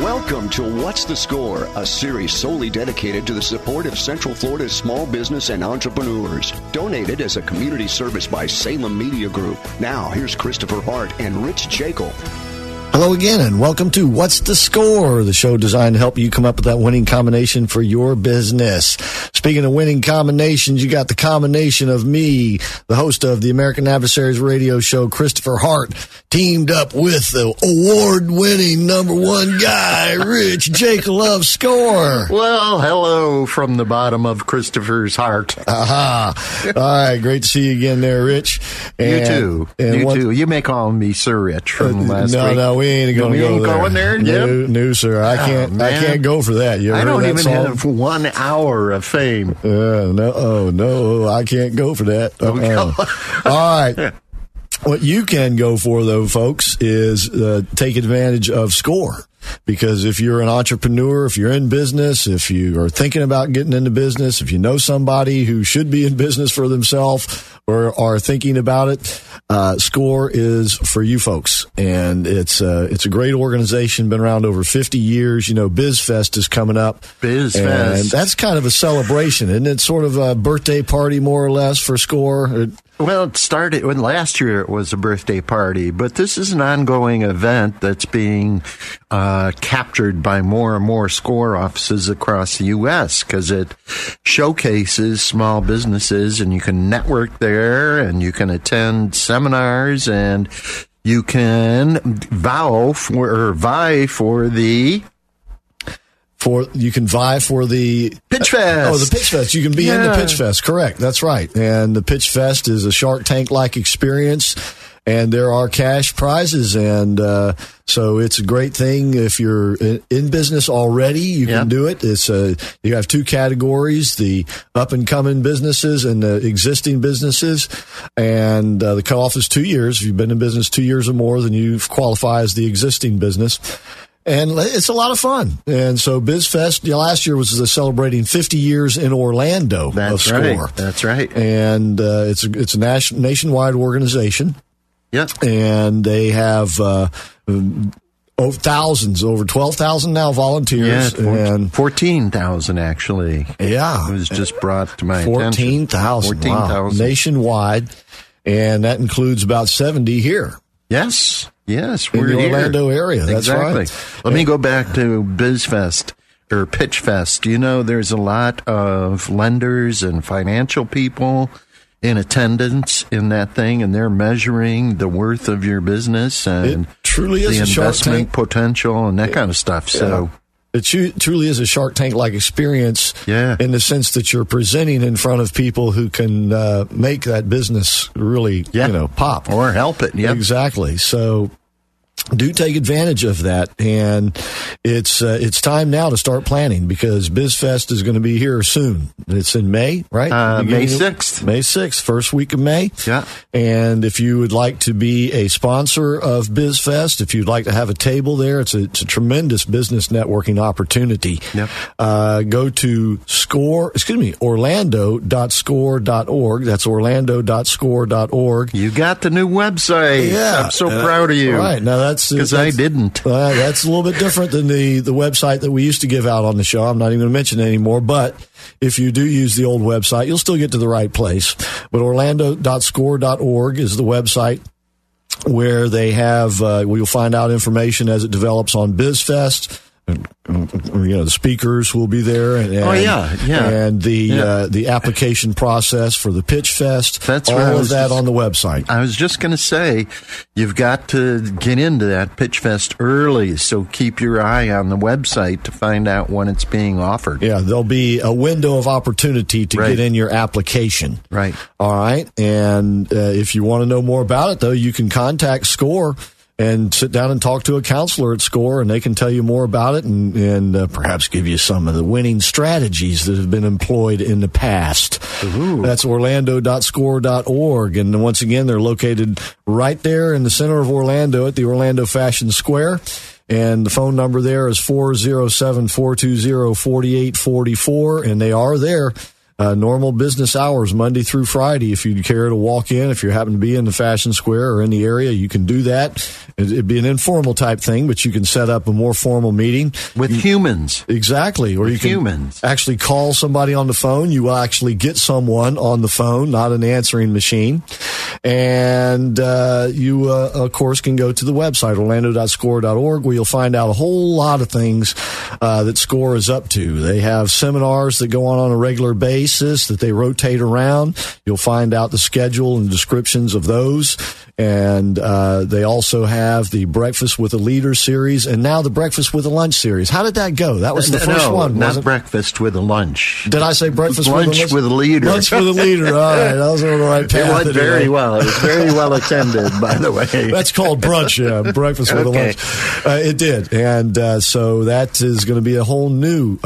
Welcome to What's the Score, a series solely dedicated to the support of Central Florida's small business and entrepreneurs. Donated as a community service by Salem Media Group. Now, here's Christopher Hart and Rich Jekyll. Hello again, and welcome to What's the Score, the show designed to help you come up with that winning combination for your business. Speaking of winning combinations, you got the combination of me, the host of the American Adversaries radio show, Christopher Hart, teamed up with the award-winning number one guy, Rich Jekyll of Score. Well, hello from the bottom of Christopher's heart. Aha. All right, great to see you again there, Rich. You too. You may call me Sir Rich from last week. No, we ain't going to go there. No, sir. I can't go for that. You ever have 1 hour of fame. No, I can't go for that. All right. What you can go for, though, folks, is take advantage of Score. Because if you're an entrepreneur, if you're in business, if you are thinking about getting into business, if you know somebody who should be in business for themselves or are thinking about it, Score is for you folks. And it's a great organization, been around over 50 years. You know, BizFest is coming up. BizFest. And that's kind of a celebration, isn't it? Sort of a birthday party, more or less, for Score. Well, it started when last year it was a birthday party, but this is an ongoing event that's being captured by more and more Score offices across the U.S. because it showcases small businesses, and you can network there, and you can attend seminars, and you can vie for the Pitch Fest. Oh, the Pitch Fest. You can be in the Pitch Fest. Correct. That's right. And the Pitch Fest is a Shark Tank-like experience, and there are cash prizes. And so it's a great thing. If you're in business already, you can do it. It's you have two categories, the up-and-coming businesses and the existing businesses. And the cutoff is 2 years. If you've been in business 2 years or more, then you qualify as the existing business. And it's a lot of fun. And so BizFest, last year was celebrating 50 years in Orlando of Score. That's right. And it's a nationwide organization. Yeah. And they have thousands, over 12,000 now volunteers. Yeah, and 14,000 actually. Yeah. It was just brought to my attention. 14,000. Wow. Nationwide. And that includes about 70 here. Yes. Yes, we're in the Orlando area. That's exactly. Right. Let me go back to BizFest or Pitch Fest. You know, there's a lot of lenders and financial people in attendance in that thing, and they're measuring the worth of your business and it truly is the investment potential and that kind of stuff. So. Yeah. It truly is a Shark Tank-like experience in the sense that you're presenting in front of people who can make that business really, pop. Or help it, exactly. So do take advantage of that. And it's time now to start planning because BizFest is going to be here soon. It's in May, right? May 6th. May 6th, first week of May. Yeah. And if you would like to be a sponsor of BizFest, if you'd like to have a table there, it's a tremendous business networking opportunity. Yep. Go to orlando.score.org. That's orlando.score.org. You got the new website. Yeah. I'm so proud of you. Right. Now that's because I didn't. That's a little bit different than the website that we used to give out on the show. I'm not even going to mention it anymore, but if you do use the old website, you'll still get to the right place. But orlando.score.org is the website where they have, where you'll find out information as it develops on BizFest. The speakers will be there. And the application process for the Pitch Fest. That's all of that on the website. I was just going to say, you've got to get into that Pitch Fest early, so keep your eye on the website to find out when it's being offered. Yeah, there'll be a window of opportunity to get in your application. Right. All right. And if you want to know more about it, though, you can contact Score and sit down and talk to a counselor at Score, and they can tell you more about it and perhaps give you some of the winning strategies that have been employed in the past. Ooh. That's orlando.score.org. And once again, they're located right there in the center of Orlando at the Orlando Fashion Square. And the phone number there is 407-420-4844, and they are there. normal business hours, Monday through Friday. If you care to walk in, if you happen to be in the Fashion Square or in the area, you can do that. It'd be an informal type thing, but you can set up a more formal meeting. With humans. Exactly. Or you can actually call somebody on the phone. You will actually get someone on the phone, not an answering machine. And you, of course, can go to the website, orlando.score.org, where you'll find out a whole lot of things that Score is up to. They have seminars that go on a regular basis that they rotate around. You'll find out the schedule and descriptions of those. And they also have the Breakfast with a Leader series, and now the Breakfast with a Lunch series. How did that go? That was the first one. No, not Breakfast with a Lunch. Did I say Breakfast with a Lunch? Lunch with a Leader. Lunch with a Leader. All right. That was on the right path. It went very well. It was very well attended, by the way. That's called brunch, yeah. Breakfast with a Lunch. It did. And so that is going to be a whole new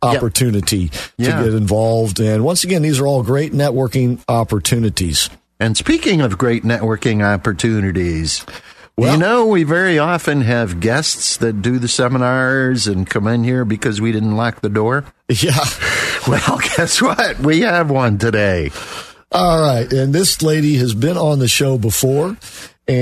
opportunity to get involved. And once again, these are all great networking opportunities. And speaking of great networking opportunities, we very often have guests that do the seminars and come in here because we didn't lock the door. Yeah. Well, guess what? We have one today. All right. And this lady has been on the show before, but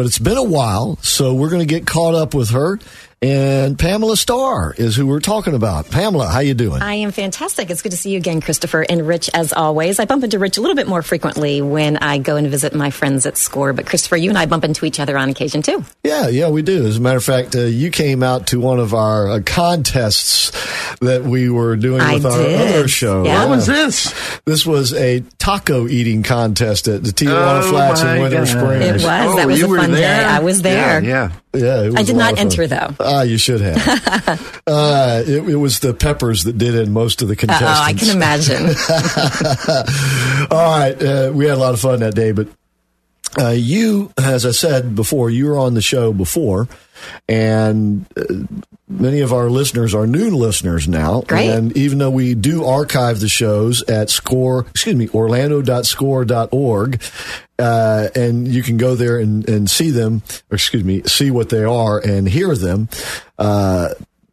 it's been a while, so we're going to get caught up with her. And Pamela Starr is who we're talking about. Pamela, how you doing? I am fantastic. It's good to see you again, Christopher, and Rich, as always. I bump into Rich a little bit more frequently when I go and visit my friends at SCORE. But, Christopher, you and I bump into each other on occasion, too. Yeah, we do. As a matter of fact, you came out to one of our contests that we were doing with our other show. Yeah. What was this? This was a taco eating contest at the Tijuana Flats in Winter Springs. It was. That was a fun day. I was there. Yeah, it was. I did not enter, though. You should have. It was the peppers that did it in most of the contestants. Oh, I can imagine. All right. We had a lot of fun that day, but you, as I said before, you were on the show before, and many of our listeners are new listeners now. Great. And even though we do archive the shows at orlando.score.org, and you can go there and see them, see what they are and hear them.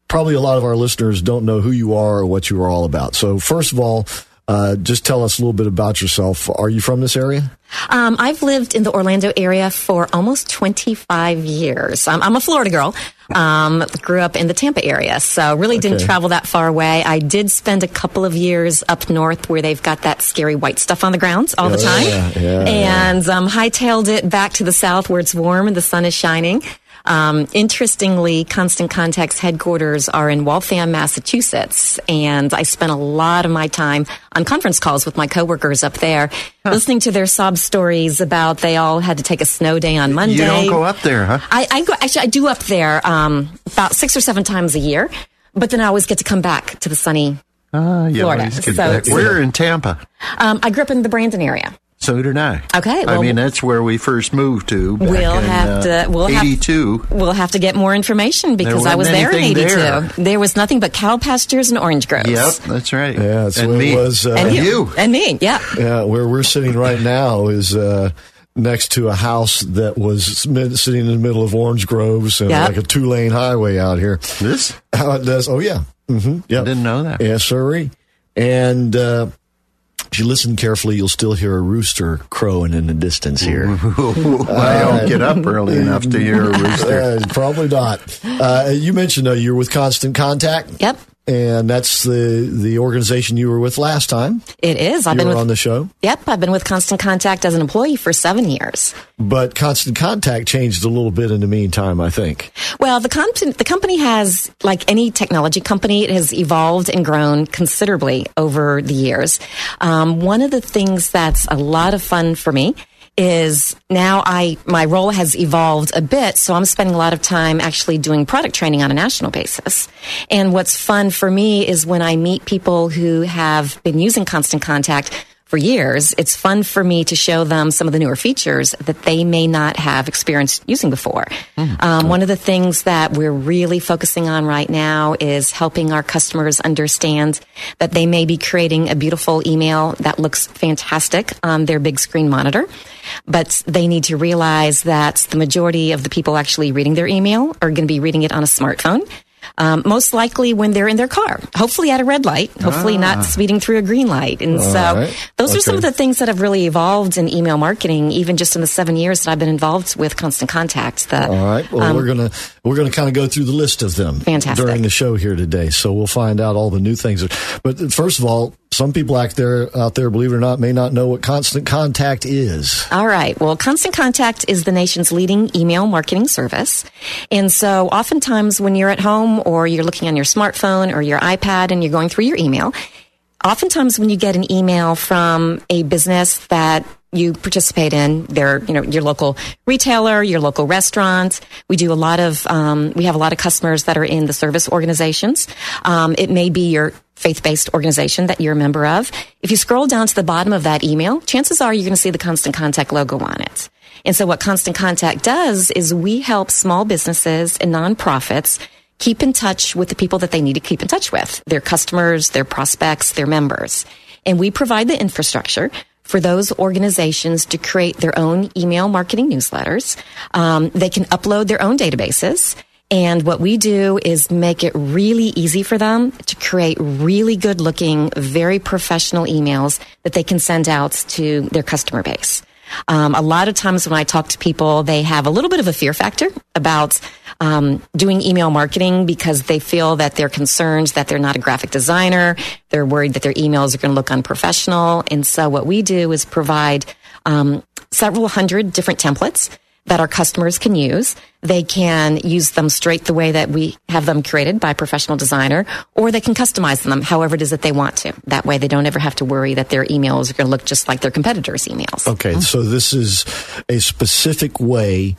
Probably a lot of our listeners don't know who you are or what you are all about. So first of all, just tell us a little bit about yourself. Are you from this area? I've lived in the Orlando area for almost 25 years. I'm a Florida girl. Grew up in the Tampa area, so really didn't travel that far away. I did spend a couple of years up north where they've got that scary white stuff on the grounds all the time. Hightailed it back to the south where it's warm and the sun is shining. Interestingly, Constant Contact's headquarters are in Waltham, Massachusetts, and I spent a lot of my time on conference calls with my coworkers up there, listening to their sob stories about they all had to take a snow day on Monday. You don't go up there, huh? I do up there about 6 or 7 times a year, but then I always get to come back to the sunny Florida. We're in Tampa. I grew up in the Brandon area. So did I. Okay. Well, I mean, that's where we first moved to. We'll 82. We'll have to get more information because I was there in 82. There was nothing but cow pastures and orange groves. Yep, that's right. Yeah, so it was. And you. And me, yeah. Yeah, where we're sitting right now is next to a house that was sitting in the middle of orange groves and like a 2-lane highway out here. This? How it does. Oh, yeah. Mm-hmm. Yep. I didn't know that. Yes, sirree. And if you listen carefully, you'll still hear a rooster crowing in the distance here. I don't get up early enough to hear a rooster. Probably not. You mentioned, though, you're with Constant Contact. Yep. And that's the organization you were with last time. It is. You were on the show. Yep. I've been with Constant Contact as an employee for 7 years. But Constant Contact changed a little bit in the meantime, I think. Well, the company has, like any technology company, it has evolved and grown considerably over the years. One of the things that's a lot of fun for me is now my role has evolved a bit, so I'm spending a lot of time actually doing product training on a national basis. And what's fun for me is when I meet people who have been using Constant Contact for years, it's fun for me to show them some of the newer features that they may not have experienced using before. One of the things that we're really focusing on right now is helping our customers understand that they may be creating a beautiful email that looks fantastic on their big screen monitor. But they need to realize that the majority of the people actually reading their email are going to be reading it on a smartphone. most likely when they're in their car, hopefully at a red light, hopefully not speeding through a green light. And those are some of the things that have really evolved in email marketing, even just in the 7 years that I've been involved with Constant Contact. We're going to kind of go through the list of them during the show here today. So we'll find out all the new things. But first of all, some people out there, believe it or not, may not know what Constant Contact is. All right. Well, Constant Contact is the nation's leading email marketing service. And so oftentimes when you're at home or you're looking on your smartphone or your iPad and you're going through your email, oftentimes when you get an email from a business that you participate in, they're, your local retailer, your local restaurant. We do a lot of, we have a lot of customers that are in the service organizations. It may be your faith-based organization that you're a member of. If you scroll down to the bottom of that email, chances are you're going to see the Constant Contact logo on it. And so what Constant Contact does is we help small businesses and nonprofits keep in touch with the people that they need to keep in touch with, their customers, their prospects, their members. And we provide the infrastructure for those organizations to create their own email marketing newsletters. They can upload their own databases. And what we do is make it really easy for them to create really good looking, very professional emails that they can send out to their customer base. A lot of times when I talk to people, they have a little bit of a fear factor about doing email marketing because they feel that they're concerned that they're not a graphic designer. They're worried that their emails are going to look unprofessional. And so what we do is provide several hundred different templates that our customers can use. They can use them straight the way that we have them created by a professional designer, or they can customize them however it is that they want to. That way they don't ever have to worry that their emails are going to look just like their competitors' emails. Okay, so this is a specific way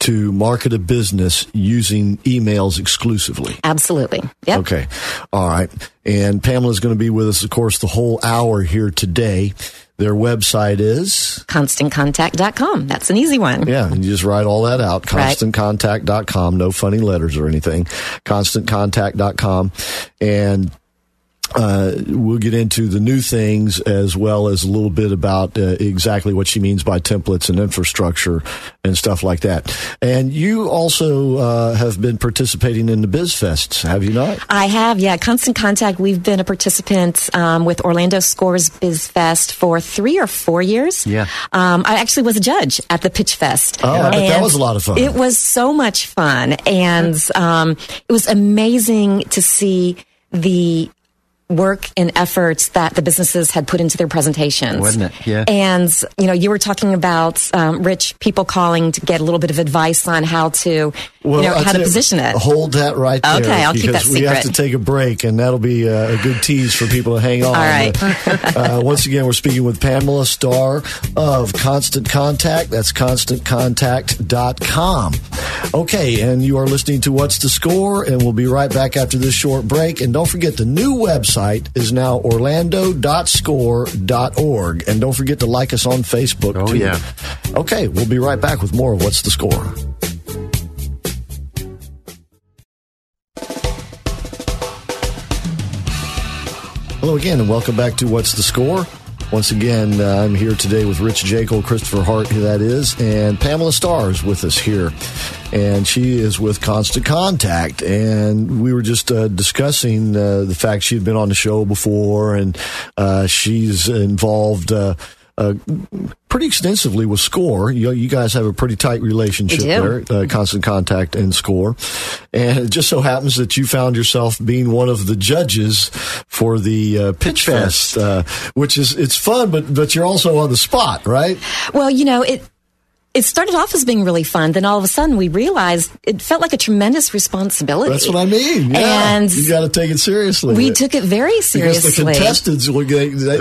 to market a business using emails exclusively. Absolutely. Yep. Okay. All right. And Pamela's going to be with us, of course, the whole hour here today. Their website is? ConstantContact.com. That's an easy one. Yeah, and you just write all that out. ConstantContact.com. No funny letters or anything. ConstantContact.com. And we'll get into the new things as well as a little bit about exactly what she means by templates and infrastructure and stuff like that. And you also have been participating in the BizFests, have you not? I have, yeah. Constant Contact, we've been a participant with Orlando Score's BizFest for 3 or 4 years. Yeah. I actually was a judge at the Pitch Fest. Oh, yeah. But that was a lot of fun. It was so much fun. And it was amazing to see the work and efforts that the businesses had put into their presentations. Wasn't it? Yeah. And, you were talking about, Rich, people calling to get a little bit of advice on how to, how to position it. Hold that right there. Okay, I'll keep that secret. We have to take a break, and that'll be a good tease for people to hang on. All right. Once again, we're speaking with Pamela Starr of Constant Contact. That's ConstantContact.com. Okay, and you are listening to What's the Score, and we'll be right back after this short break. And don't forget, the new website is now orlando.score.org. And don't forget to like us on Facebook, too. Yeah. Okay, we'll be right back with more of What's the Score. Hello again, and welcome back to What's the Score. Once again, I'm here today with Rich Jekyll, Christopher Hart, who that is, and Pamela Starr is with us here. And she is with Constant Contact. And we were just discussing the fact she had been on the show before, and she's involved pretty extensively with Score. You guys have a pretty tight relationship there, Constant Contact and Score. And it just so happens that you found yourself being one of the judges for the Pitch Fest, which is, it's fun, but you're also on the spot, right? Well, it started off as being really fun. Then all of a sudden we realized it felt like a tremendous responsibility. That's what I mean. Yeah. And you got to take it seriously. We took it very seriously. Because the contestants,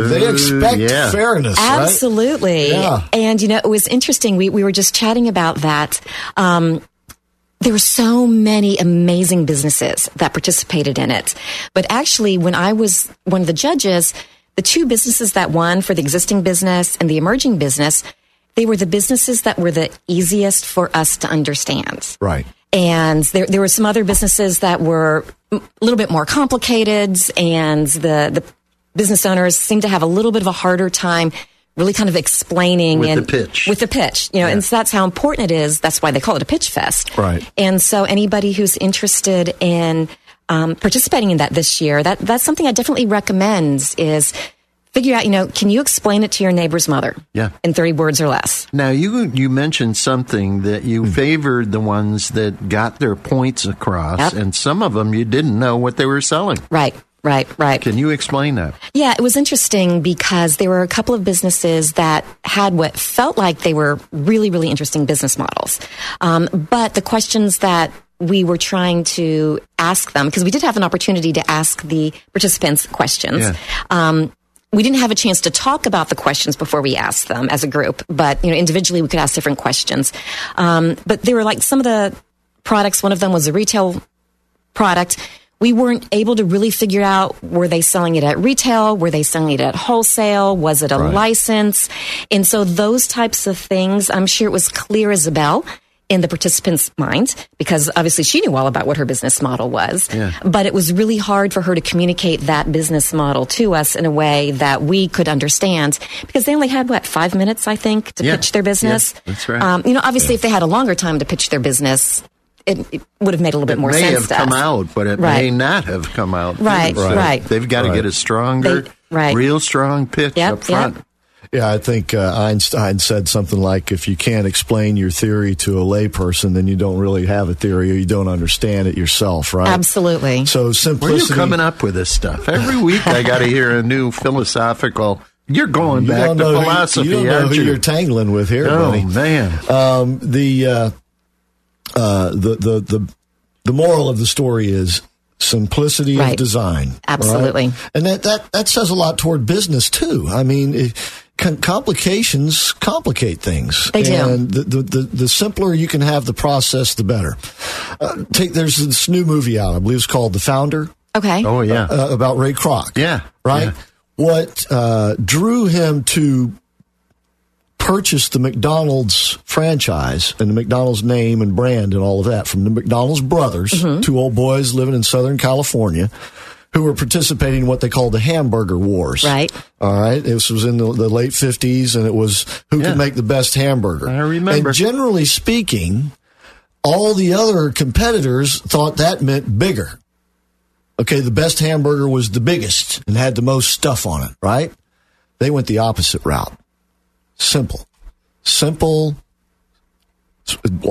they expect fairness, absolutely. Right? Yeah. And, it was interesting. We were just chatting about that. There were so many amazing businesses that participated in it. But actually, when I was one of the judges, the two businesses that won for the existing business and the emerging business, they were the businesses that were the easiest for us to understand. Right. And there were some other businesses that were a little bit more complicated, and the business owners seemed to have a little bit of a harder time really kind of explaining. With the pitch. Yeah. And so that's how important it is. That's why they call it a pitch fest. Right. And so anybody who's interested in participating in that this year, that's something I definitely recommend is figure out, can you explain it to your neighbor's mother? Yeah. In 30 words or less. Now, you mentioned something that you favored the ones that got their points across, and some of them you didn't know what they were selling. Right. Can you explain that? Yeah, it was interesting because there were a couple of businesses that had what felt like they were really, really interesting business models. But the questions that we were trying to ask them, because we did have an opportunity to ask the participants questions, we didn't have a chance to talk about the questions before we asked them as a group, but individually we could ask different questions. But there were like some of the products. One of them was a retail product. We weren't able to really figure out, were they selling it at retail? Were they selling it at wholesale? Was it a license? And so those types of things, I'm sure it was clear as a bell in the participant's mind, because obviously she knew all about what her business model was, but it was really hard for her to communicate that business model to us in a way that we could understand, because they only had, 5 minutes, I think, to pitch their business. Yeah, that's right. Obviously, if they had a longer time to pitch their business, it would have made a little bit more sense to us. It may have come out, but it may not have come out. Right. So they've got to get a stronger, real strong pitch up front. Yep. Yeah, I think Einstein said something like, if you can't explain your theory to a layperson, then you don't really have a theory or you don't understand it yourself, right? Absolutely. So simplicity. Where are you coming up with this stuff? Every week I got to hear a new philosophical. You're going back to philosophy, aren't you? You don't know who you're tangling with here, buddy. Oh, man. The moral of the story is simplicity of design. Absolutely. Right? And that says a lot toward business, too. I mean, complications complicate things. They do. And the simpler you can have the process, the better. There's this new movie out, I believe it's called The Founder. Okay. Oh, yeah. About Ray Kroc. Yeah. Right? Yeah. What drew him to purchase the McDonald's franchise and the McDonald's name and brand and all of that from the McDonald's brothers, two old boys living in Southern California, who were participating in what they called the hamburger wars. Right. All right. This was in the late 50s, and it was who could make the best hamburger. I remember. And generally speaking, all the other competitors thought that meant bigger. Okay, the best hamburger was the biggest and had the most stuff on it, right? They went the opposite route. Simple.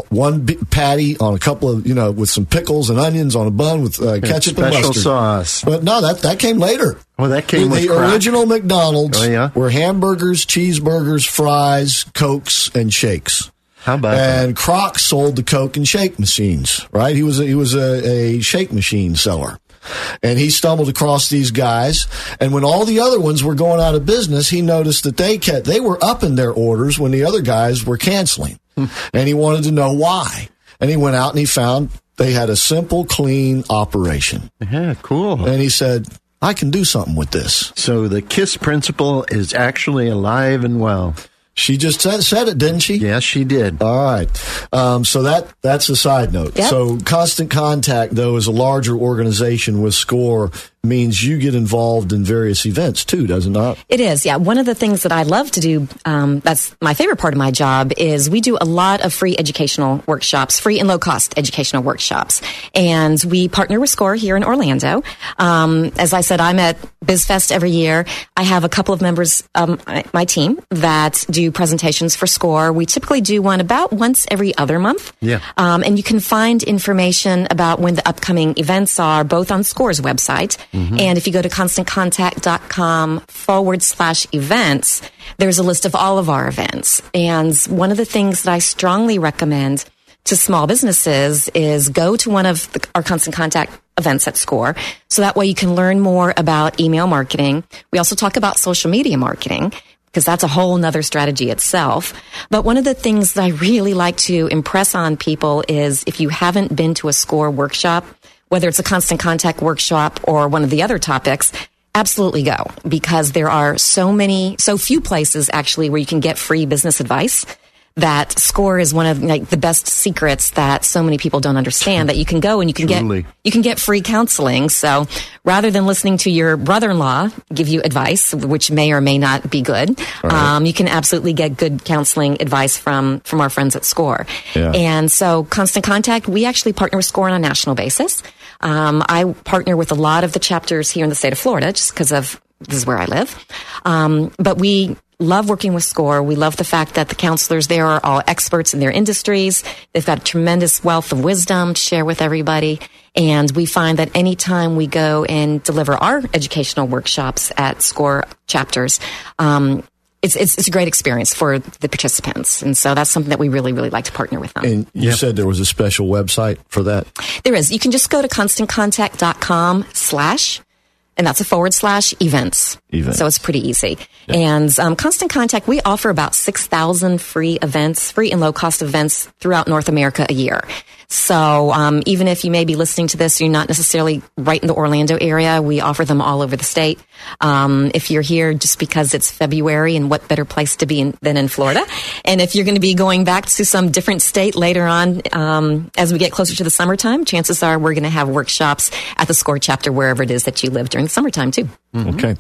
One patty on a couple of, with some pickles and onions on a bun with ketchup and mustard. Special sauce. But no, that came later. Well, that came with the original McDonald's were hamburgers, cheeseburgers, fries, Cokes, and shakes. How about that? And Kroc sold the Coke and shake machines, right? He was a shake machine seller. And he stumbled across these guys. And when all the other ones were going out of business, he noticed that they were upping their orders when the other guys were canceling. And he wanted to know why. And he went out and he found they had a simple, clean operation. Yeah, cool. And he said, I can do something with this. So the KISS principle is actually alive and well. She just said it, didn't she? Yes, she did. All right. So that's a side note. Yep. So Constant Contact, though, is a larger organization with SCORE, means you get involved in various events, too, does it not? It is, yeah. One of the things that I love to do, that's my favorite part of my job, is we do a lot of free educational workshops, free and low-cost educational workshops. And we partner with SCORE here in Orlando. As I said, I'm at BizFest every year. I have a couple of members of my team that do presentations for SCORE. We typically do one about once every other month. Yeah. And you can find information about when the upcoming events are, both on SCORE's website. Mm-hmm. And if you go to constantcontact.com/events, there's a list of all of our events. And one of the things that I strongly recommend to small businesses is go to one of our Constant Contact events at SCORE. So that way you can learn more about email marketing. We also talk about social media marketing, because that's a whole nother strategy itself. But one of the things that I really like to impress on people is if you haven't been to a SCORE workshop, whether it's a Constant Contact workshop or one of the other topics, absolutely go, because there are so few places actually where you can get free business advice that Score is one of like the best secrets that so many people don't understand, that you can go and you can get free counseling. So rather than listening to your brother-in-law give you advice, which may or may not be good, you can absolutely get good counseling advice from our friends at Score. Yeah. And so Constant Contact, we actually partner with Score on a national basis. I partner with a lot of the chapters here in the state of Florida just because of this is where I live. But we love working with Score. We love the fact that the counselors there are all experts in their industries. They've got a tremendous wealth of wisdom to share with everybody. And we find that anytime we go and deliver our educational workshops at Score chapters, it's a great experience for the participants. And so that's something that we really, really like to partner with them. And you said there was a special website for that? There is. You can just go to constantcontact.com/. And that's a / events. So it's pretty easy. Yeah. And Constant Contact, we offer about 6,000 free events, free and low-cost events throughout North America a year. So even if you may be listening to this, you're not necessarily right in the Orlando area. We offer them all over the state. If you're here just because it's February, and what better place to be than in Florida. And if you're going to be going back to some different state later on, as we get closer to the summertime, chances are we're going to have workshops at the Score chapter wherever it is that you live during the summertime too. Okay.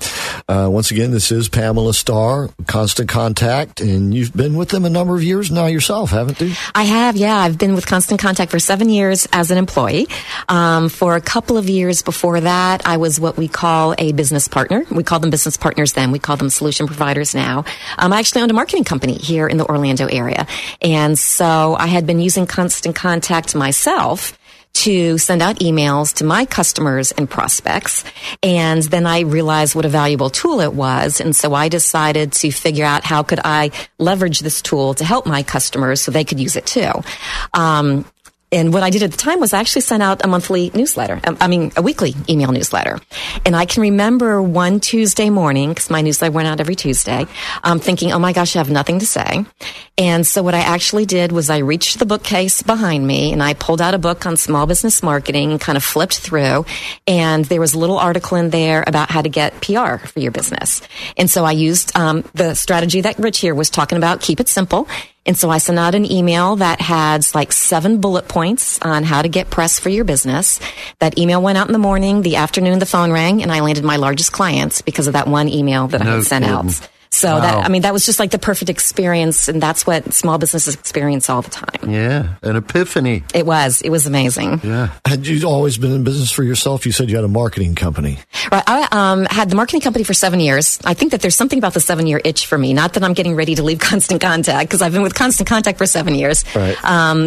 Once again, this is Pamela Starr, Constant Contact, and you've been with them a number of years now yourself, haven't you? I have, yeah. I've been with Constant Contact for 7 years as an employee. For a couple of years before that, I was what we call a business partner. We called them business partners then. We call them solution providers now. I actually owned a marketing company here in the Orlando area. And so I had been using Constant Contact myself to send out emails to my customers and prospects. And then I realized what a valuable tool it was. And so I decided to figure out how could I leverage this tool to help my customers so they could use it too. And what I did at the time was I actually sent out a weekly email newsletter. And I can remember one Tuesday morning, because my newsletter went out every Tuesday, thinking, oh my gosh, I have nothing to say. And so what I actually did was I reached the bookcase behind me and I pulled out a book on small business marketing and kind of flipped through. And there was a little article in there about how to get PR for your business. And so I used the strategy that Rich here was talking about, keep it simple. And so I sent out an email that had like 7 bullet points on how to get press for your business. That email went out in the morning, the afternoon the phone rang, and I landed my largest clients because of that one email that I had sent out. So that was just like the perfect experience, and that's what small businesses experience all the time. Yeah, an epiphany. It was amazing. Yeah. Had you always been in business for yourself? You said you had a marketing company. Right. I had the marketing company for 7 years. I think that there's something about the 7-year itch for me. Not that I'm getting ready to leave Constant Contact, because I've been with Constant Contact for 7 years. Right.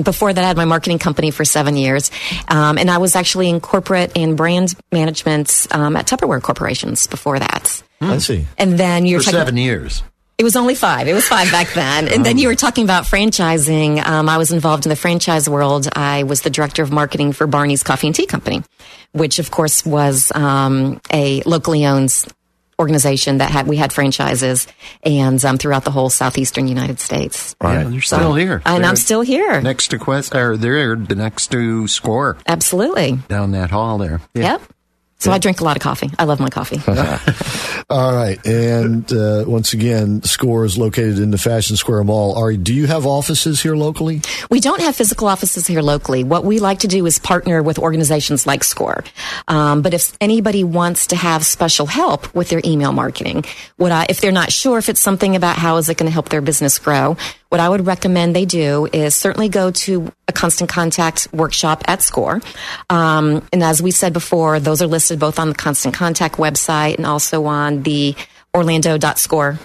Before that, I had my marketing company for 7 years. And I was actually in corporate and brand management at Tupperware corporations before that. I see. And then you're for 7 years. It was only 5. It was 5 back then. And then you were talking about franchising. I was involved in the franchise world. I was the director of marketing for Barney's Coffee and Tea Company, which of course was a locally owned organization that we had franchises and throughout the whole southeastern United States. Right. Yeah, you're still here. And I'm still here. Next to Score. Absolutely. Down that hall there. Yeah. Yep. So I drink a lot of coffee. I love my coffee. All right. And once again, Score is located in the Fashion Square Mall. Ari, do you have offices here locally? We don't have physical offices here locally. What we like to do is partner with organizations like Score. But if anybody wants to have special help with their email marketing, if they're not sure if it's something about how is it going to help their business grow, what I would recommend they do is certainly go to a Constant Contact workshop at Score. And as we said before, those are listed both on the Constant Contact website and also on the Orlando.score.org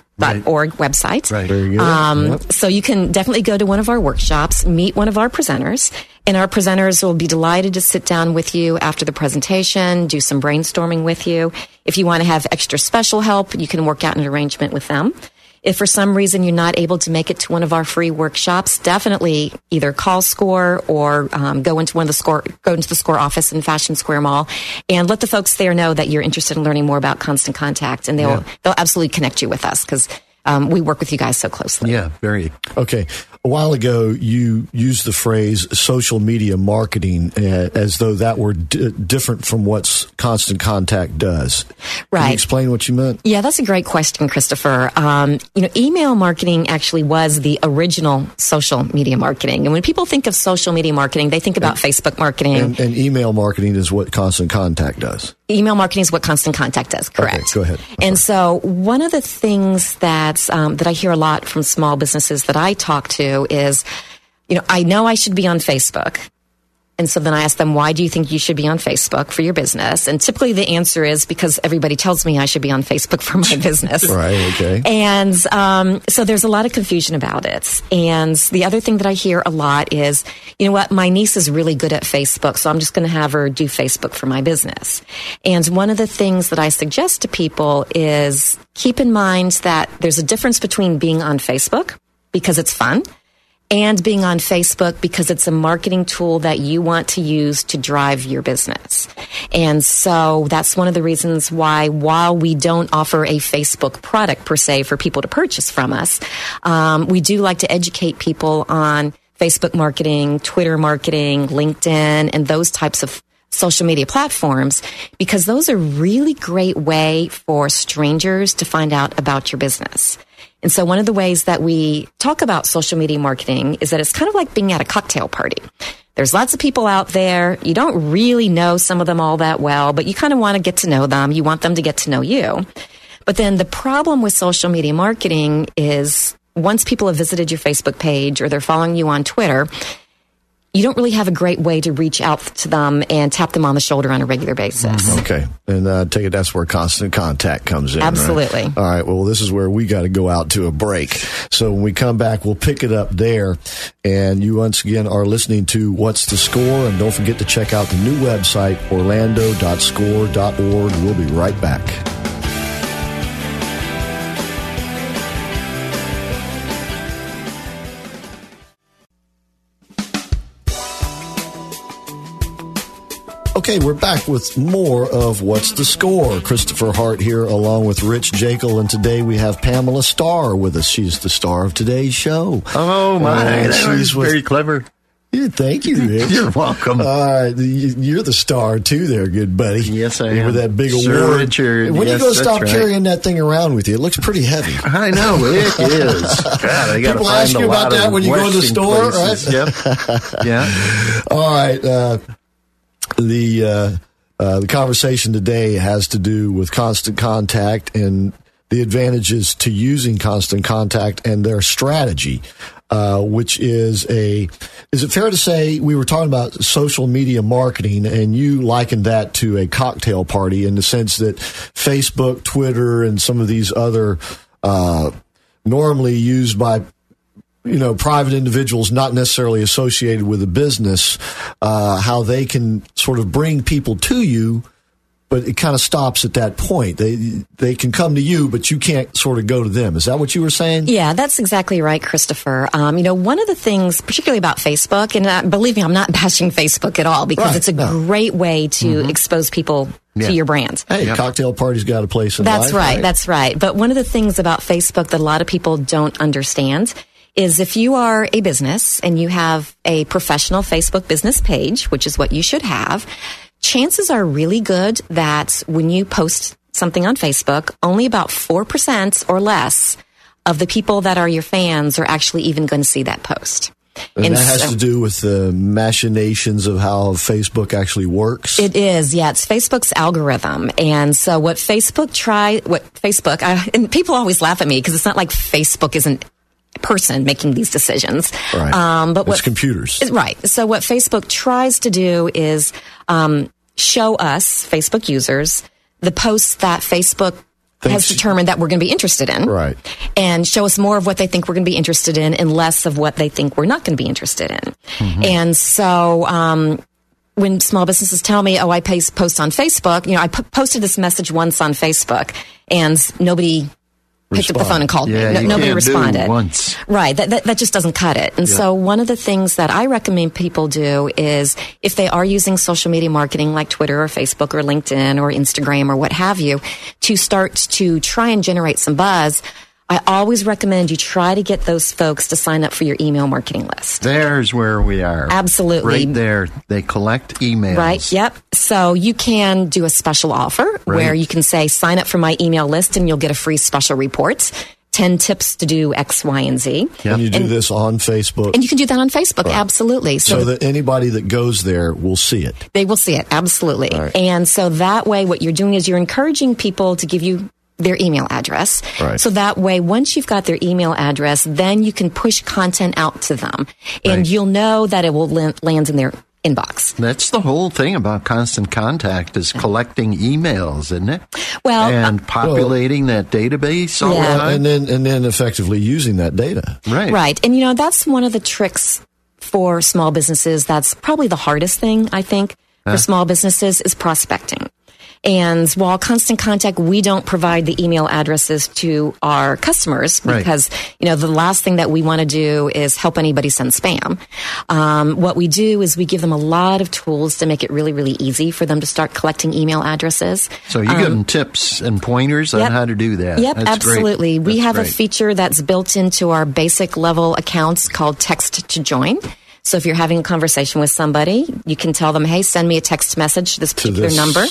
website. Right. There you go. So you can definitely go to one of our workshops, meet one of our presenters, and our presenters will be delighted to sit down with you after the presentation, do some brainstorming with you. If you want to have extra special help, you can work out an arrangement with them. If for some reason you're not able to make it to one of our free workshops, definitely either call Score or go into the Score office in Fashion Square Mall and let the folks there know that you're interested in learning more about Constant Contact, and they'll absolutely connect you with us because we work with you guys so closely. Yeah, very. Okay. A while ago, you used the phrase social media marketing as though that were different from what Constant Contact does. Right. Can you explain what you meant? Yeah, that's a great question, Christopher. Email marketing actually was the original social media marketing. And when people think of social media marketing, they think about Facebook marketing. And email marketing is what Constant Contact does. Email marketing is what Constant Contact does, correct. Okay, go ahead. So one of the things that's, that I hear a lot from small businesses that I talk to is, I know I should be on Facebook. And so then I ask them, why do you think you should be on Facebook for your business? And typically the answer is because everybody tells me I should be on Facebook for my business. Right, okay. And so there's a lot of confusion about it. And the other thing that I hear a lot is, you know what, my niece is really good at Facebook, so I'm just going to have her do Facebook for my business. And one of the things that I suggest to people is keep in mind that there's a difference between being on Facebook because it's fun, and being on Facebook because it's a marketing tool that you want to use to drive your business. And so that's one of the reasons why, while we don't offer a Facebook product per se for people to purchase from us, we do like to educate people on Facebook marketing, Twitter marketing, LinkedIn, and those types of social media platforms, because those are really great way for strangers to find out about your business. And so one of the ways that we talk about social media marketing is that it's kind of like being at a cocktail party. There's lots of people out there. You don't really know some of them all that well, but you kind of want to get to know them. You want them to get to know you. But then the problem with social media marketing is once people have visited your Facebook page or they're following you on Twitter, you don't really have a great way to reach out to them and tap them on the shoulder on a regular basis. Okay. And I take it that's where Constant Contact comes in. Absolutely. Right? All right. Well, this is where we got to go out to a break. So when we come back, we'll pick it up there. And you once again are listening to What's the Score? And don't forget to check out the new website, orlando.score.org. We'll be right back. Okay, we're back with more of What's the Score? Christopher Hart here along with Rich Jekyll, and today we have Pamela Starr with us. She's the star of today's show. Oh, my. She's very clever. Yeah, thank you, Rich. You're welcome. You're the star, too, there, good buddy. Yes, I am. With that big award. Richard. When you going to stop carrying that thing around with you? It looks pretty heavy. I know. It is. God, I gotta people ask you about that when you go to the store, places. Right? Yep. Yeah. All right. The conversation today has to do with Constant Contact and the advantages to using Constant Contact and their strategy, which is is it fair to say we were talking about social media marketing and you likened that to a cocktail party in the sense that Facebook, Twitter, and some of these other, normally used by private individuals not necessarily associated with a business, how they can sort of bring people to you, but it kind of stops at that point. They can come to you, but you can't sort of go to them. Is that what you were saying? Yeah, that's exactly right, Christopher. One of the things, particularly about Facebook, and believe me, I'm not bashing Facebook at all, because it's a great way to expose people to your brand. Hey, cocktail party's got a place in life. That's right. But one of the things about Facebook that a lot of people don't understand is if you are a business and you have a professional Facebook business page, which is what you should have, chances are really good that when you post something on Facebook, only about 4% or less of the people that are your fans are actually even going to see that post. And that has to do with the machinations of how Facebook actually works? It is, yeah. It's Facebook's algorithm. And so what Facebook and people always laugh at me because it's not like Facebook isn't person making these decisions. Right. It's computers. Right. So what Facebook tries to do is show us, Facebook users, the posts that Facebook has determined that we're going to be interested in. Right. And show us more of what they think we're going to be interested in and less of what they think we're not going to be interested in. Mm-hmm. And so when small businesses tell me, oh, I post on Facebook, I posted this message once on Facebook and nobody picked up the phone and called me. Nobody responded. Once. Right. That just doesn't cut it. And so one of the things that I recommend people do is if they are using social media marketing like Twitter or Facebook or LinkedIn or Instagram or what have you, to start to try and generate some buzz. I always recommend you try to get those folks to sign up for your email marketing list. There's where we are. Absolutely. Right there. They collect emails. Right. Yep. So you can do a special offer where you can say, sign up for my email list and you'll get a free special report. 10 tips to do X, Y, and Z. Yep. And you do this on Facebook. And you can do that on Facebook, absolutely. So that anybody that goes there will see it. They will see it, absolutely. Right. And so that way what you're doing is you're encouraging people to give you their email address. Right. So that way, once you've got their email address, then you can push content out to them. And you'll know that it will land in their inbox. That's the whole thing about Constant Contact is collecting emails, isn't it? Well, and populating that database all the time. And then effectively using that data. Right. Right. And, you know, that's one of the tricks for small businesses. That's probably the hardest thing, I think, for small businesses is prospecting. And while Constant Contact, we don't provide the email addresses to our customers because, you know, the last thing that we want to do is help anybody send spam. What we do is we give them a lot of tools to make it really, really easy for them to start collecting email addresses. So you give them tips and pointers on how to do that. Yep, that's absolutely. We have a feature that's built into our basic level accounts called Text to Join. So if you're having a conversation with somebody, you can tell them, hey, send me a text message to this particular number,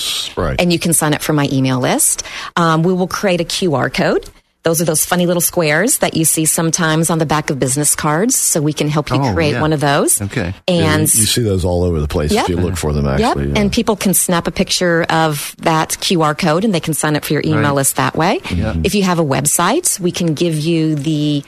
and you can sign up for my email list. We will create a QR code. Those are those funny little squares that you see sometimes on the back of business cards. So we can help you create one of those. Okay. And you see those all over the place if you look for them, actually. Yep. Yeah. And people can snap a picture of that QR code and they can sign up for your email list that way. Yeah. If you have a website, we can give you the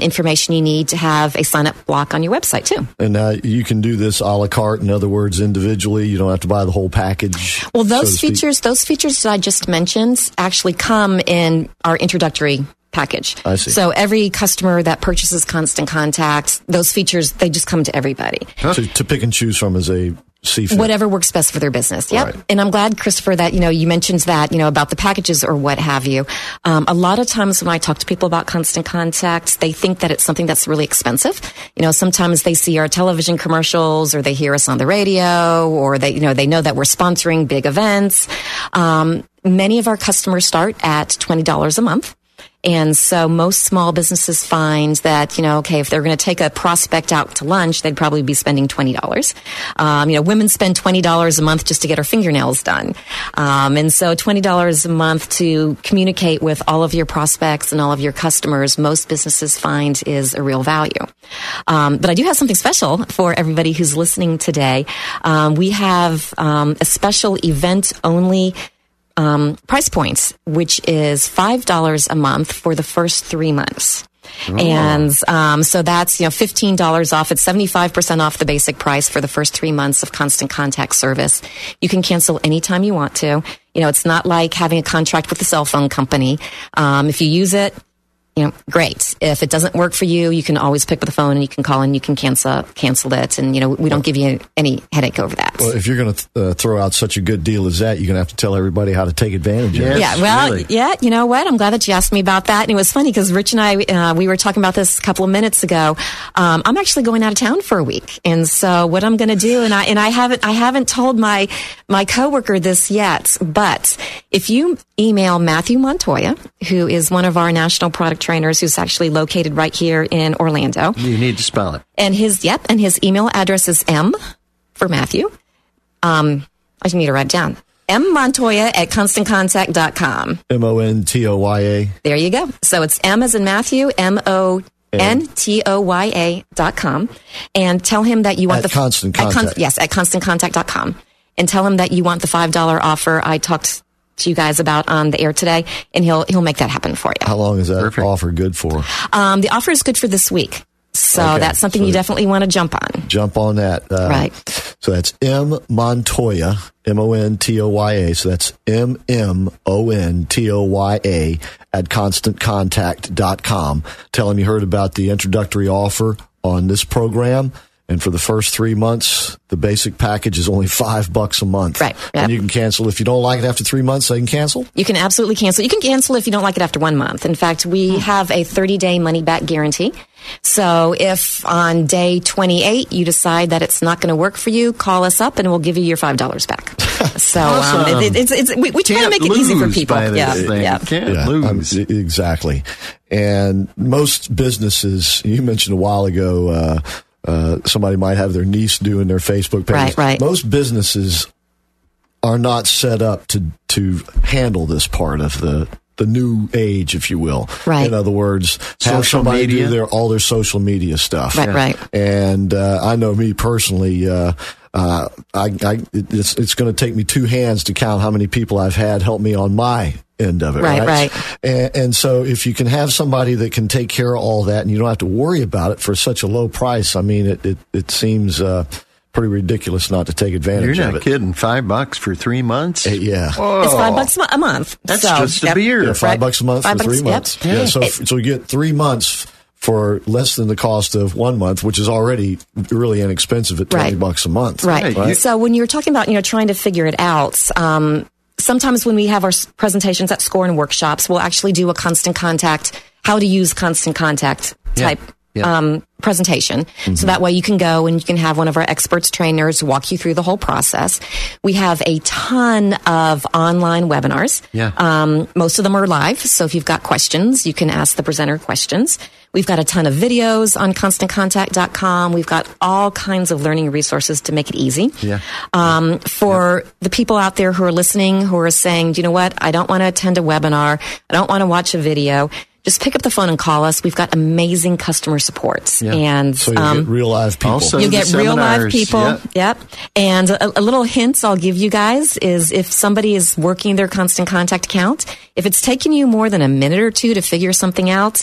information you need to have a sign up block on your website, too. And you can do this a la carte. In other words, individually, you don't have to buy the whole package. Well, those features that I just mentioned actually come in our introductory package. I see. So every customer that purchases Constant Contact, those features, they just come to everybody. Huh. So to pick and choose from as a C-fit. Whatever works best for their business. Yep. Right. And I'm glad, Christopher, that, you know, you mentioned that, you know, about the packages or what have you. A lot of times when I talk to people about Constant Contact, they think that it's something that's really expensive. You know, sometimes they see our television commercials or they hear us on the radio or they know that we're sponsoring big events. Many of our customers start at $20 a month. And so most small businesses find that, you know, okay, if they're going to take a prospect out to lunch, they'd probably be spending $20. You know, women spend $20 a month just to get our fingernails done. And so $20 a month to communicate with all of your prospects and all of your customers, most businesses find is a real value. But I do have something special for everybody who's listening today. We have a special event-only price points, which is $5 a month for the first 3 months. Oh. And so that's, you know, $15 off. It's 75% off the basic price for the first 3 months of Constant Contact service. You can cancel anytime you want to. You know, it's not like having a contract with a cell phone company. If you use it, you know, great. If it doesn't work for you, you can always pick up the phone and you can call and you can cancel it. And, you know, we don't give you any headache over that. Well, if you're going to throw out such a good deal as that, you're going to have to tell everybody how to take advantage of it. Yeah, well, really. You know what? I'm glad that you asked me about that. And it was funny because Rich and I, we were talking about this a couple of minutes ago. I'm actually going out of town for a week. And so what I'm going to do, and I haven't told my coworker this yet, but if you email Matthew Montoya, who is one of our national product trainers who's actually located right here in Orlando. You need to spell it. And his email address is M for Matthew. I just need to write it down. Montoya at ConstantContact.com. MONTOYA. There you go. So it's M as in Matthew, MONTOYA.com. And tell him that you want Constant Contact. Yes, at ConstantContact.com. And tell him that you want the $5 offer I talked to you guys about on the air today, and he'll make that happen for you. How long is that offer good for? The offer is good for this week. So that's something you definitely want to jump on. Jump on that. Right. So that's M Montoya, MONTOYA. So that's MMONTOYA at ConstantContact.com. Tell him you heard about the introductory offer on this program. And for the first 3 months, the basic package is only $5 a month. Right. Yep. And you can cancel. If you don't like it after 3 months, they can cancel? You can absolutely cancel. You can cancel if you don't like it after 1 month. In fact, we have a 30-day money-back guarantee. So if on day 28 you decide that it's not going to work for you, call us up and we'll give you your $5 back. So awesome. We try to make it easy for people. Can't lose. Exactly. And most businesses, you mentioned a while ago, somebody might have their niece doing their Facebook page. Right. Most businesses are not set up to handle this part of the new age, if you will. Right. In other words, have somebody do all their social media stuff. Right. And I know me personally, it's going to take me two hands to count how many people I've had help me on my end of it. Right. And so if you can have somebody that can take care of all that and you don't have to worry about it for such a low price, I mean, it seems pretty ridiculous not to take advantage of it. You're not kidding. $5 for 3 months? Yeah. Whoa. It's $5 a month. That's just a beer. Yeah, $5 a month for 3 months. Yep. Yeah. So you get 3 months for less than the cost of 1 month, which is already really inexpensive at $20 a month. Right. So when you were talking about, trying to figure it out, sometimes when we have our presentations at SCORE and workshops, we'll actually do a Constant Contact, how to use Constant Contact type presentation. Mm-hmm. So that way you can go and you can have one of our experts trainers walk you through the whole process. We have a ton of online webinars. Yeah. Most of them are live. So if you've got questions, you can ask the presenter questions. We've got a ton of videos on ConstantContact.com. We've got all kinds of learning resources to make it easy. Yeah. For the people out there who are listening, who are saying, you know what? I don't want to attend a webinar. I don't want to watch a video. Just pick up the phone and call us. We've got amazing customer support. Yeah. And so you get real live people. You get real live people. Yep. And a little hint I'll give you guys is if somebody is working their Constant Contact account, if it's taking you more than a minute or two to figure something out,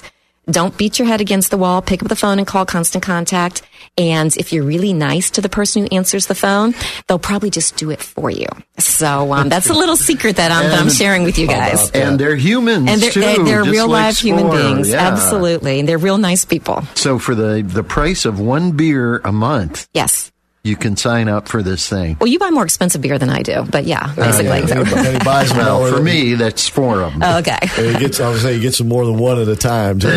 don't beat your head against the wall. Pick up the phone and call Constant Contact. And if you're really nice to the person who answers the phone, they'll probably just do it for you. So that's a little secret that I'm sharing with you guys. And they're humans, too. They're real live human beings. Yeah. Absolutely. And they're real nice people. So for the price of one beer a month. Yes. You can sign up for this thing. Well, you buy more expensive beer than I do, but basically. He buys well, for me, that's four of them. Oh, okay. I would say he gets them more than one at a time, too.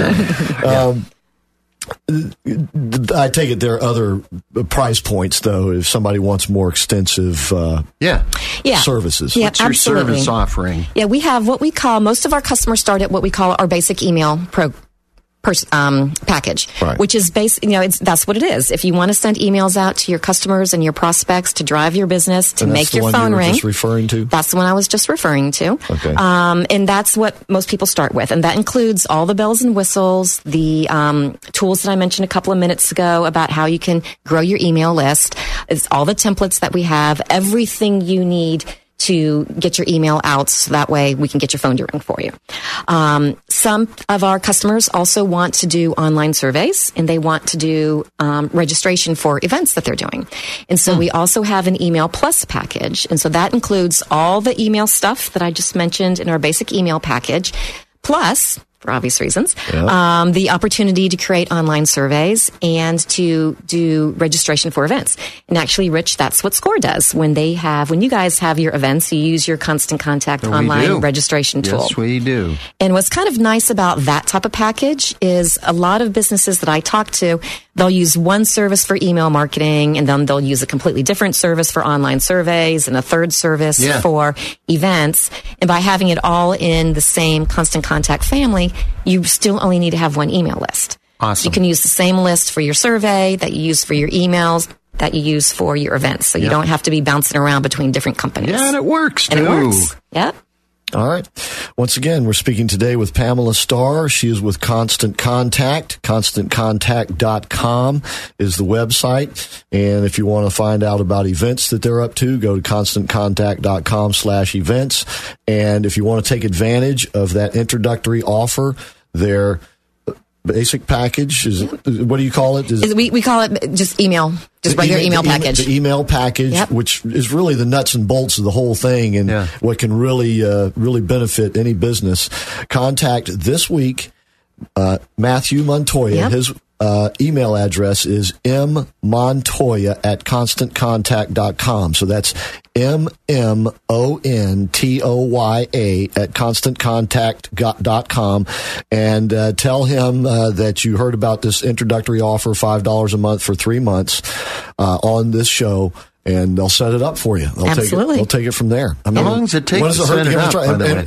I take it there are other price points, though, if somebody wants more extensive services. Yeah, what's your service offering? Yeah, we have what we call, most of our customers start at what we call our basic email program. Package, which is basically, that's what it is. If you want to send emails out to your customers and your prospects to drive your business, to make your phone ring. That's the one you were just referring to? That's the one I was just referring to. Okay. And that's what most people start with. And that includes all the bells and whistles, the tools that I mentioned a couple of minutes ago about how you can grow your email list. It's all the templates that we have, everything you need to get your email out so that way we can get your phone to ring for you. Some of our customers also want to do online surveys and they want to do registration for events that they're doing. And so we also have an email plus package. And so that includes all the email stuff that I just mentioned in our basic email package, plus, for obvious reasons, the opportunity to create online surveys and to do registration for events. And actually, Rich, that's what SCORE does. When you guys have your events, you use your Constant Contact online registration tool. Yes, we do. And what's kind of nice about that type of package is a lot of businesses that I talk to, they'll use one service for email marketing, and then they'll use a completely different service for online surveys and a third service for events. And by having it all in the same Constant Contact family, you still only need to have one email list. Awesome. You can use the same list for your survey that you use for your emails, that you use for your events. So you don't have to be bouncing around between different companies. Yeah, and it works, too. Yep. All right. Once again, we're speaking today with Pamela Starr. She is with Constant Contact. ConstantContact.com is the website. And if you want to find out about events that they're up to, go to ConstantContact.com/events. And if you want to take advantage of that introductory offer, their basic package is, what do you call it? We call it just email. Just regular email package. The email package, which is really the nuts and bolts of the whole thing and what can really, really benefit any business. Contact this week, Matthew Montoya, his email address is mmontoya@constantcontact.com. So that's mmontoya@constantcontact.com. And tell him that you heard about this introductory offer, $5 a month for 3 months on this show. And they'll set it up for you. They'll take it from there. I mean, how long does it take to set it up, by the way?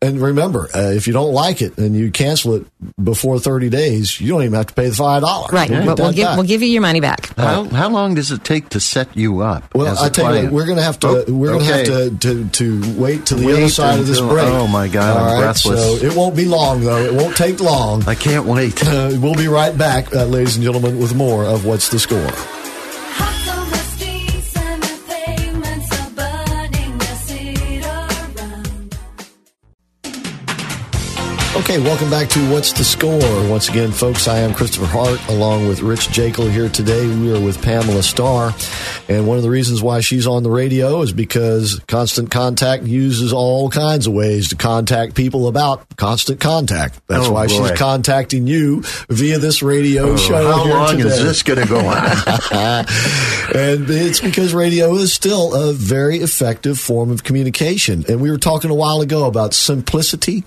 And remember, if you don't like it and you cancel it before 30 days, you don't even have to pay the $5. Right. But we'll give you your money back. How long does it take to set you up? Well, I tell you, we're going to have to wait till the other side of this break. Oh my God, I'm breathless. So it won't be long though. It won't take long. I can't wait. We'll be right back, ladies and gentlemen, with more of What's the Score. Okay, welcome back to What's the Score? Once again, folks, I am Christopher Hart, along with Rich Jekyll here today. We are with Pamela Starr, and one of the reasons why she's on the radio is because Constant Contact uses all kinds of ways to contact people about Constant Contact. That's why she's contacting you via this radio show. How long is this going to go on? And it's because radio is still a very effective form of communication. And we were talking a while ago about simplicity.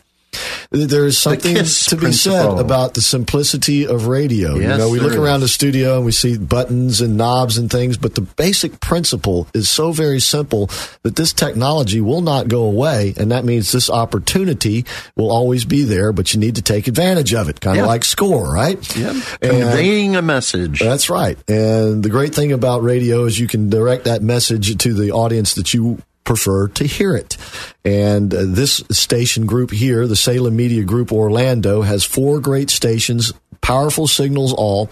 There is something to be said about the simplicity of radio. Yes, you know, we look around the studio and we see buttons and knobs and things, but the basic principle is so very simple that this technology will not go away, and that means this opportunity will always be there, but you need to take advantage of it, kind of like Score, right? Yep. Conveying a message. That's right. And the great thing about radio is you can direct that message to the audience that you prefer to hear it. And this station group here, the Salem Media Group Orlando, has 4 great stations, powerful signals all,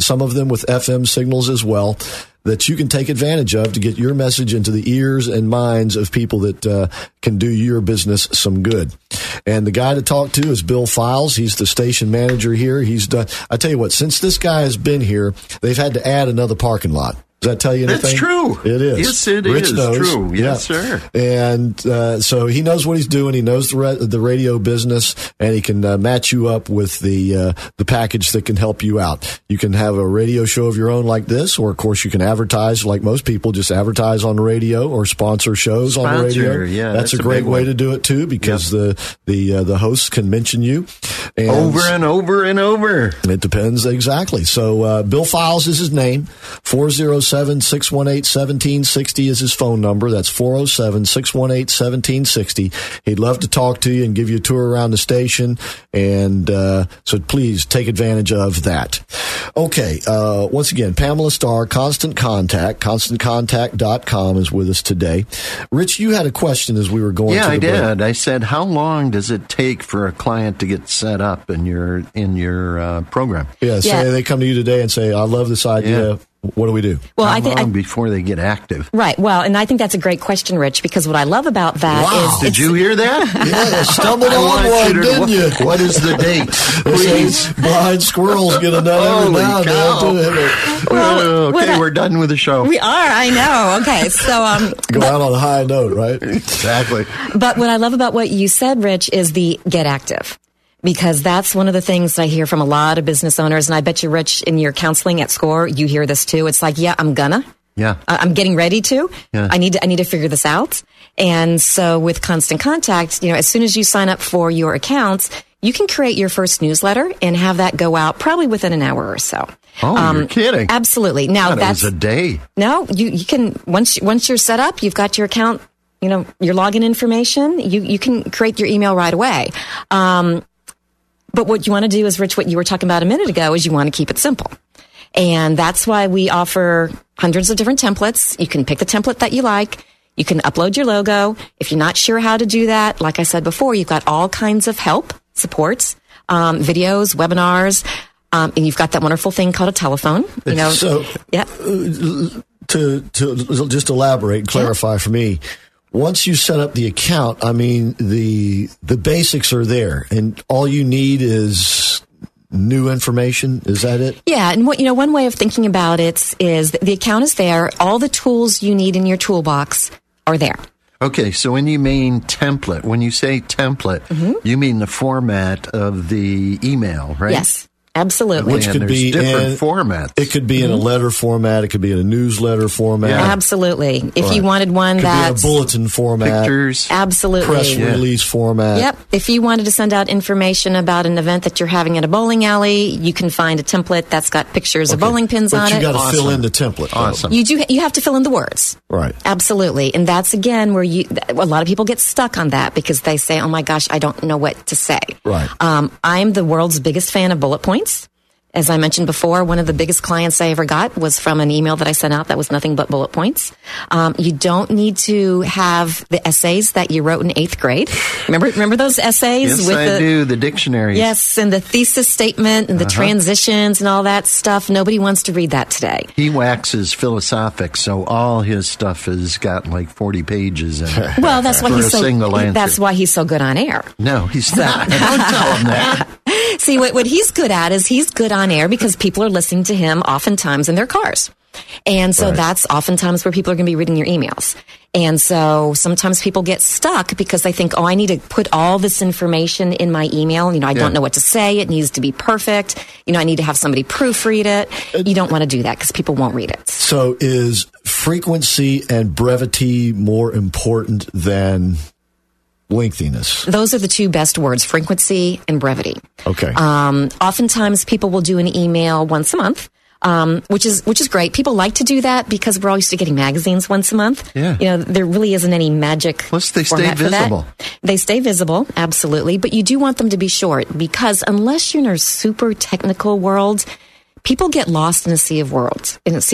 some of them with FM signals as well, that you can take advantage of to get your message into the ears and minds of people that can do your business some good. And the guy to talk to is Bill Files. He's the station manager here. He's done. I tell you what, since this guy has been here, they've had to add another parking lot. Does that tell you anything? That's true. It is. Yes, it Rich is knows. True. Yes, yeah. Sir. And so he knows what he's doing. He knows the radio business, and he can match you up with the package that can help you out. You can have a radio show of your own like this, or, of course, you can advertise like most people, just advertise on the radio or sponsor shows on the radio. Yeah, that's a great way to do it, too, because the hosts can mention you. And over and over and over. And it depends exactly. So Bill Files is his name, 407-618-1760 is his phone number. That's 407-618-1760. He'd love to talk to you and give you a tour around the station. And so please take advantage of that. Okay. Once again, Pamela Starr, Constant Contact, ConstantContact.com is with us today. Rich, you had a question as we were going to the break. Did. I said, how long does it take for a client to get set up in your program? Yeah. So they come to you today and say, I love this idea. Yeah. What do we do? Well, How long before they get active? Right. Well, and I think that's a great question, Rich, because what I love about that is... Did you hear that? Yeah, I stumbled on one, didn't you? What is the date? Please. Blind squirrels get another. Holy cow. Well, okay, we're done with the show. We are, I know. Okay, so... Go out on a high note, right? Exactly. But what I love about what you said, Rich, is the get active. Because that's one of the things that I hear from a lot of business owners. And I bet you, Rich, in your counseling at SCORE, you hear this too. It's like, I'm getting ready to. Yeah. I need to figure this out. And so with Constant Contact, you know, as soon as you sign up for your accounts, you can create your first newsletter and have that go out probably within an hour or so. Oh, you're kidding. Absolutely. Now that's a day. No, you can, once you're set up, you've got your account, you know, your login information, you can create your email right away. But what you want to do is, Rich, what you were talking about a minute ago, is you want to keep it simple. And that's why we offer hundreds of different templates. You can pick the template that you like. You can upload your logo. If you're not sure how to do that, like I said before, you've got all kinds of help, supports, videos, webinars, and you've got that wonderful thing called a telephone. You know, to just elaborate and clarify for me, once you set up the account, I mean, the basics are there, and all you need is new information. Is that it? Yeah, and one way of thinking about it is the account is there. All the tools you need in your toolbox are there. Okay, so when you say template, you mean the format of the email, right? Yes. Absolutely. Which could be different formats. It could be in a letter format. It could be in a newsletter format. Yeah. Absolutely. If you wanted one that's... Could be in a bulletin format. Pictures. Absolutely. Press release format. Yep. If you wanted to send out information about an event that you're having at a bowling alley, you can find a template that's got pictures of bowling pins on it. But you got to fill in the template. Awesome. You have to fill in the words. Right. Absolutely. And that's, again, where a lot of people get stuck on that because they say, oh, my gosh, I don't know what to say. Right. I'm the world's biggest fan of bullet points. As I mentioned before, one of the biggest clients I ever got was from an email that I sent out that was nothing but bullet points. You don't need to have the essays that you wrote in 8th grade. Remember those essays? Yes, I do. The dictionaries. Yes, and the thesis statement and the transitions and all that stuff. Nobody wants to read that today. He waxes philosophic, so all his stuff has got like 40 pages in it. Well, that's why he's so good on air. No, he's not. Don't tell him that. See, what he's good at is he's good on air because people are listening to him oftentimes in their cars. And so that's oftentimes where people are going to be reading your emails. And so sometimes people get stuck because they think, I need to put all this information in my email. I don't know what to say. It needs to be perfect. I need to have somebody proofread it. You don't want to do that because people won't read it. So is frequency and brevity more important than... lengthiness? Those are the two best words, frequency and brevity. Okay. Oftentimes people will do an email once a month, which is great. People like to do that because we're all used to getting magazines once a month. Yeah. There really isn't any magic. Plus they stay visible. They stay visible, absolutely. But you do want them to be short because unless you're in a super technical world, people get lost in a sea of words. Yes.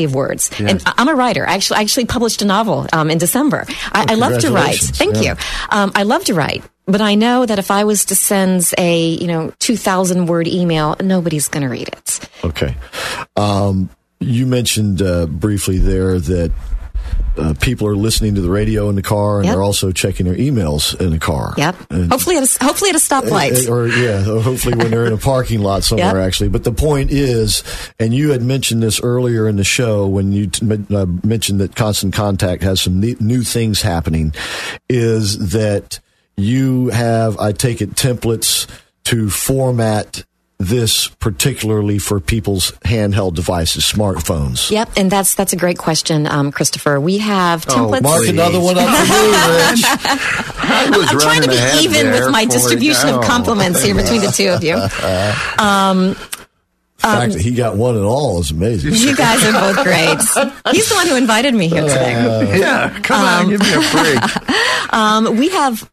And I'm a writer. I actually published a novel in December. I love to write. Thank you. I love to write, but I know that if I was to send a 2,000-word email, nobody's going to read it. Okay. You mentioned briefly there that people are listening to the radio in the car, and they're also checking their emails in the car. Yep. And hopefully at a stoplight. Or hopefully when they're in a parking lot somewhere, actually. But the point is, and you had mentioned this earlier in the show when you mentioned that Constant Contact has some new things happening, is that you have, I take it, templates to format this particularly for people's handheld devices, smartphones. Yep, and that's a great question, Christopher. We have templates. Mark another one up for you, Rich. I'm trying to be even with my distribution of compliments here between the two of you. The fact that he got one at all is amazing. You guys are both great. He's the one who invited me here today. Come on, give me a break. We have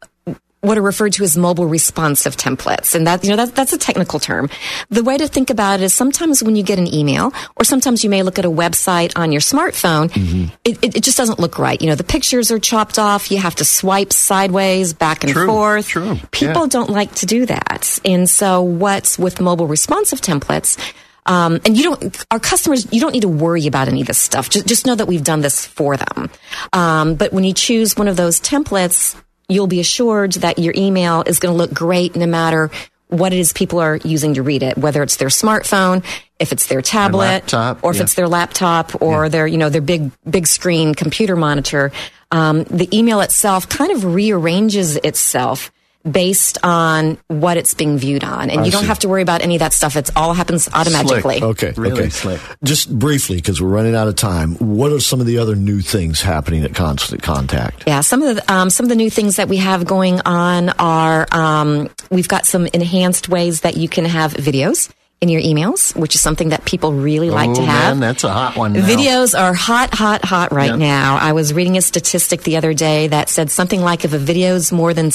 what are referred to as mobile responsive templates. And that's a technical term. The way to think about it is sometimes when you get an email or sometimes you may look at a website on your smartphone, it just doesn't look right. The pictures are chopped off. You have to swipe sideways, back and forth. True. People don't like to do that. And so what's with mobile responsive templates, and you don't need to worry about any of this stuff. Just know that we've done this for them. But when you choose one of those templates, you'll be assured that your email is going to look great no matter what it is people are using to read it, whether it's their smartphone, if it's their tablet, if it's their laptop or their, their big screen computer monitor. The email itself kind of rearranges itself based on what it's being viewed on. And you don't have to worry about any of that stuff. It all happens automatically. Slick. Okay. Really slick. Just briefly, because we're running out of time, what are some of the other new things happening at Constant Contact? Yeah, some of the new things that we have going on are we've got some enhanced ways that you can have videos in your emails, which is something that people really like to have. Man, that's a hot one now. Videos are hot right now. I was reading a statistic the other day that said something like if a video's more than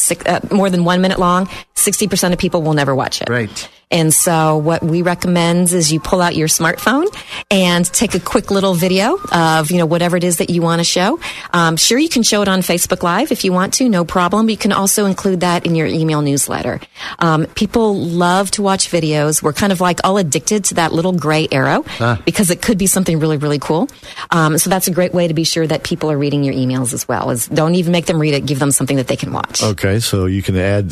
1 minute long, 60% of people will never watch it. Right. And so what we recommend is you pull out your smartphone and take a quick little video of, whatever it is that you want to show. Sure, you can show it on Facebook Live if you want to, no problem. But you can also include that in your email newsletter. People love to watch videos. We're kind of like all addicted to that little gray arrow because it could be something really, really cool. So that's a great way to be sure that people are reading your emails as well. Is don't even make them read it. Give them something that they can watch. Okay, so you can add...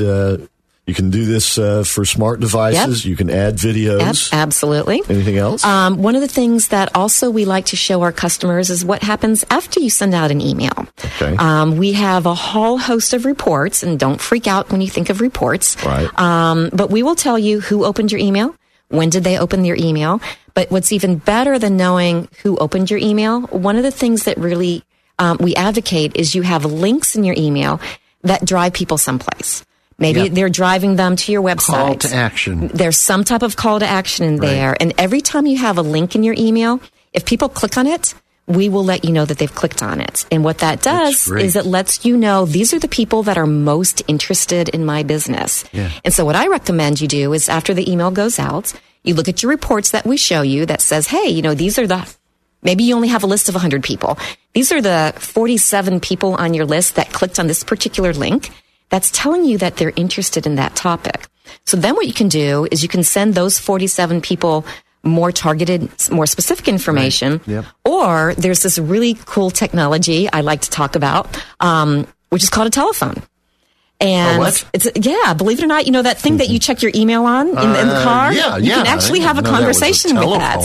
you can do this for smart devices. Yep. You can add videos. Yep, absolutely. Anything else? One of the things that also we like to show our customers is what happens after you send out an email. Okay. We have a whole host of reports, and don't freak out when you think of reports. Right. But we will tell you who opened your email. when did they open your email? But what's even better than knowing who opened your email, one of the things that really we advocate is you have links in your email that drive people someplace. Maybe they're driving them to your website. Call to action. There's some type of call to action in there. And every time you have a link in your email, if people click on it, we will let you know that they've clicked on it. And what that does is it lets you know these are the people that are most interested in my business. Yeah. And so what I recommend you do is after the email goes out, you look at your reports that we show you that says, hey, you know, these are the, maybe you only have a list of 100 people. These are the 47 people on your list that clicked on this particular link. That's telling you that they're interested in that topic. So then what you can do is you can send those 47 people more targeted, more specific information. Right. Yep. Or there's this really cool technology I like to talk about, which is called a telephone. And it's believe it or not, you know that thing that you check your email on in the car? You can actually have a conversation with that.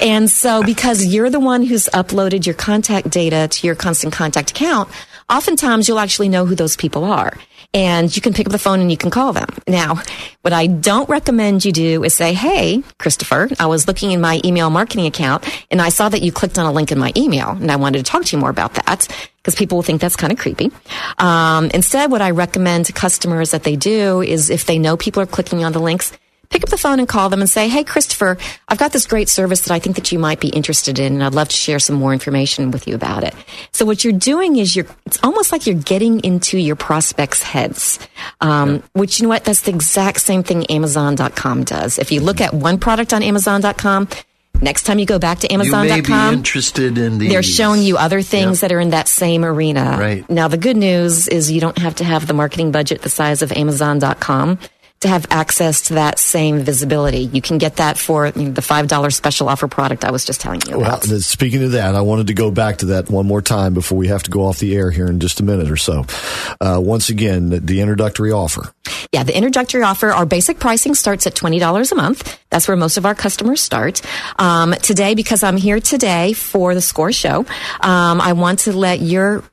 And so because you're the one who's uploaded your contact data to your Constant Contact account, oftentimes you'll actually know who those people are. And you can pick up the phone and you can call them. Now, what I don't recommend you do is say, hey, Christopher, I was looking in my email marketing account and I saw that you clicked on a link in my email and I wanted to talk to you more about that because people will think that's kind of creepy. Instead, what I recommend to customers that they do is if they know people are clicking on the links, pick up the phone and call them and say, hey, Christopher, I've got this great service that I think that you might be interested in, and I'd love to share some more information with you about it. So what you're doing is it's almost like you're getting into your prospects' heads, which, you know what, that's the exact same thing Amazon.com does. If you look at one product on Amazon.com, next time you go back to Amazon.com, you may be interested in they're showing you other things that are in that same arena. Right. Now, the good news is you don't have to have the marketing budget the size of Amazon.com to have access to that same visibility. You can get that for the $5 special offer product I was just telling you about. Well, speaking of that, I wanted to go back to that one more time before we have to go off the air here in just a minute or so. Once again, the introductory offer. Yeah, the introductory offer, our basic pricing starts at $20 a month. That's where most of our customers start. Today, because I'm here today for the Score Show, I want to let your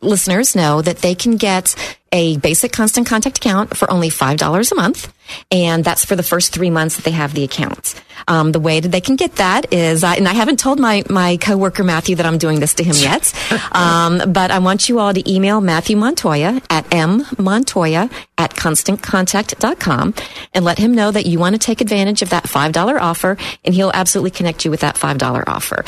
listeners know that they can get a basic Constant Contact account for only $5 a month, and that's for the first 3 months that they have the account. The way that they can get that is, and I haven't told my coworker Matthew that I'm doing this to him yet, but I want you all to email Matthew Montoya at mmontoya@constantcontact.com and let him know that you want to take advantage of that $5 offer, and he'll absolutely connect you with that $5 offer.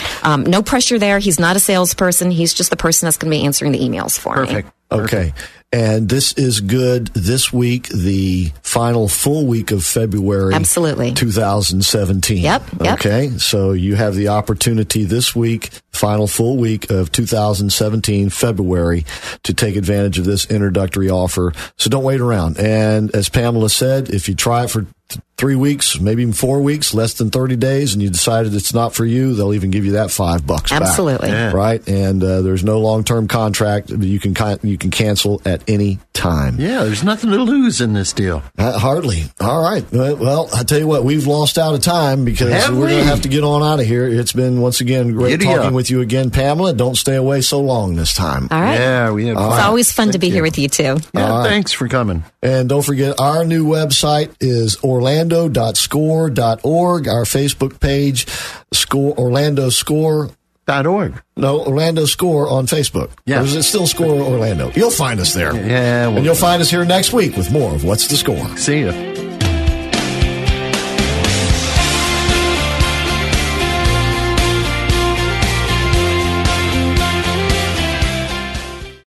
No pressure there. He's not a salesperson. He's just the person that's going to be answering the emails for me. Perfect. Okay. And this is good this week, the final full week of February 2017. Yep. Okay. So you have the opportunity this week, final full week of 2017, February, to take advantage of this introductory offer. So don't wait around. And as Pamela said, if you try it for 3 weeks, maybe even 4 weeks, less than 30 days, and you decided it's not for you, they'll even give you that $5 back. Right? And there's no long-term contract. You can cancel at any time. Yeah, there's nothing to lose in this deal. Hardly. All right. Well, I tell you what, we've lost out of time because we're going to have to get on out of here. It's been, once again, great talking with you again, Pamela. Don't stay away so long this time. All right. Yeah, we have. It's always fun to be here with you, too. Yeah, thanks for coming. And don't forget, our new website is orlando.score.org. Our Facebook page, orlandoscore.org. No, Orlando Score on Facebook. Yeah. Or is it still Score Orlando? You'll find us there. Yeah. And you'll find us here next week with more of What's the Score. See ya.